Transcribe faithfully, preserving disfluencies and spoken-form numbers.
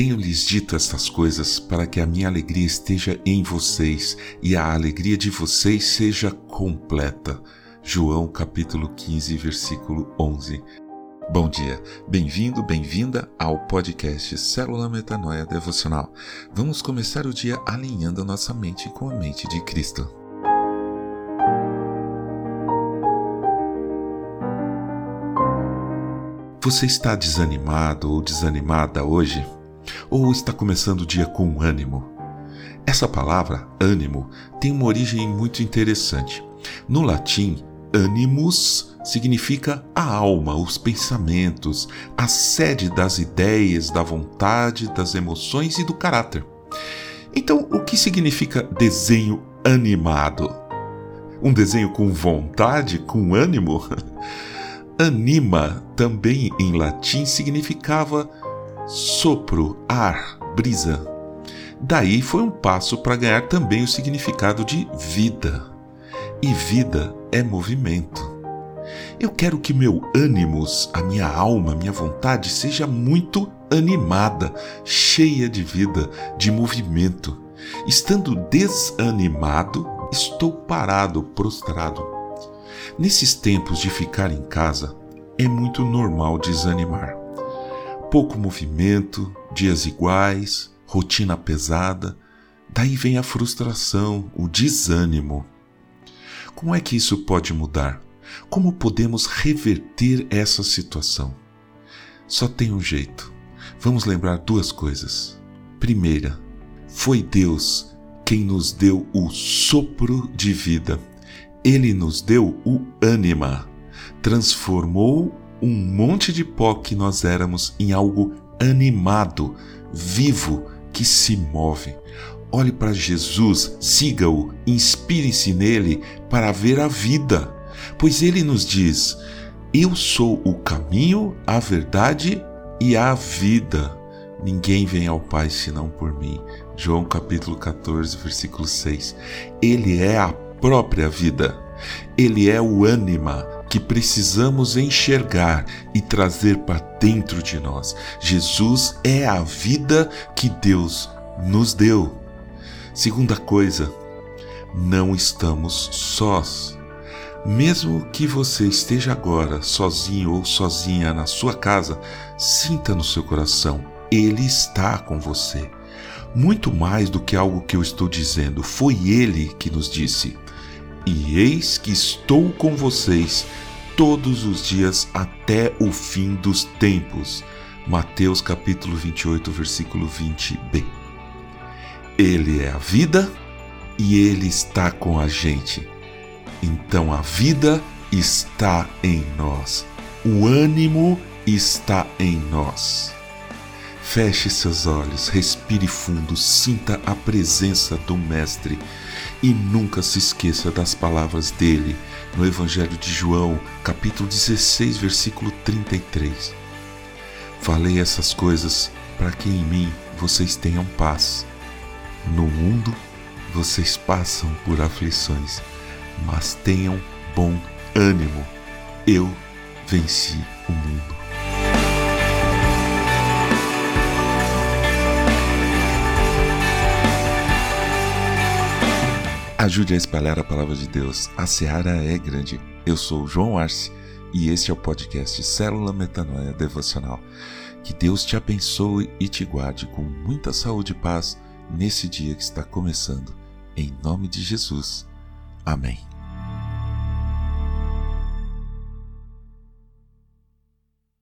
Tenho-lhes dito estas coisas para que a minha alegria esteja em vocês e a alegria de vocês seja completa. João capítulo quinze, versículo onze. Bom dia, bem-vindo, bem-vinda ao podcast Célula Metanoia Devocional. Vamos começar o dia alinhando a nossa mente com a mente de Cristo. Você está desanimado ou desanimada hoje? Ou está começando o dia com ânimo? Essa palavra, ânimo, tem uma origem muito interessante. No latim, animus significa a alma, os pensamentos, a sede das ideias, da vontade, das emoções e do caráter. Então, o que significa desenho animado? Um desenho com vontade, com ânimo? Anima, também em latim, significava sopro, ar, brisa. Daí foi um passo para ganhar também o significado de vida. E vida é movimento. Eu quero que meu ânimo, a minha alma, a minha vontade, seja muito animada, cheia de vida, de movimento. Estando desanimado, estou parado, prostrado. Nesses tempos de ficar em casa, é muito normal desanimar. Pouco movimento, dias iguais, rotina pesada, daí vem a frustração, o desânimo. Como é que isso pode mudar? Como podemos reverter essa situação? Só tem um jeito. Vamos lembrar duas coisas. Primeira, foi Deus quem nos deu o sopro de vida. Ele nos deu o ânima, transformou um monte de pó que nós éramos em algo animado, vivo, que se move. Olhe para Jesus, siga-o, inspire-se nele para ver a vida, pois ele nos diz: eu sou o caminho, a verdade e a vida. Ninguém vem ao Pai senão por mim. João capítulo quatorze, versículo seis. Ele é a própria vida. Ele é o ânima que precisamos enxergar e trazer para dentro de nós. Jesus é a vida que Deus nos deu. Segunda coisa, não estamos sós. Mesmo que você esteja agora sozinho ou sozinha na sua casa, sinta no seu coração, ele está com você. Muito mais do que algo que eu estou dizendo, foi ele que nos disse: e eis que estou com vocês todos os dias até o fim dos tempos. Mateus capítulo vinte e oito, versículo vinte b. Ele é a vida e ele está com a gente. Então a vida está em nós. O ânimo está em nós. Feche seus olhos, respire fundo, sinta a presença do Mestre e nunca se esqueça das palavras dele no Evangelho de João, capítulo dezesseis, versículo trinta e três. Falei essas coisas para que em mim vocês tenham paz. No mundo vocês passam por aflições, mas tenham bom ânimo. Eu venci o mundo. Ajude a espalhar a palavra de Deus, a seara é grande. Eu sou o João Arce e este é o podcast Célula Metanoia Devocional. Que Deus te abençoe e te guarde com muita saúde e paz nesse dia que está começando. Em nome de Jesus. Amém.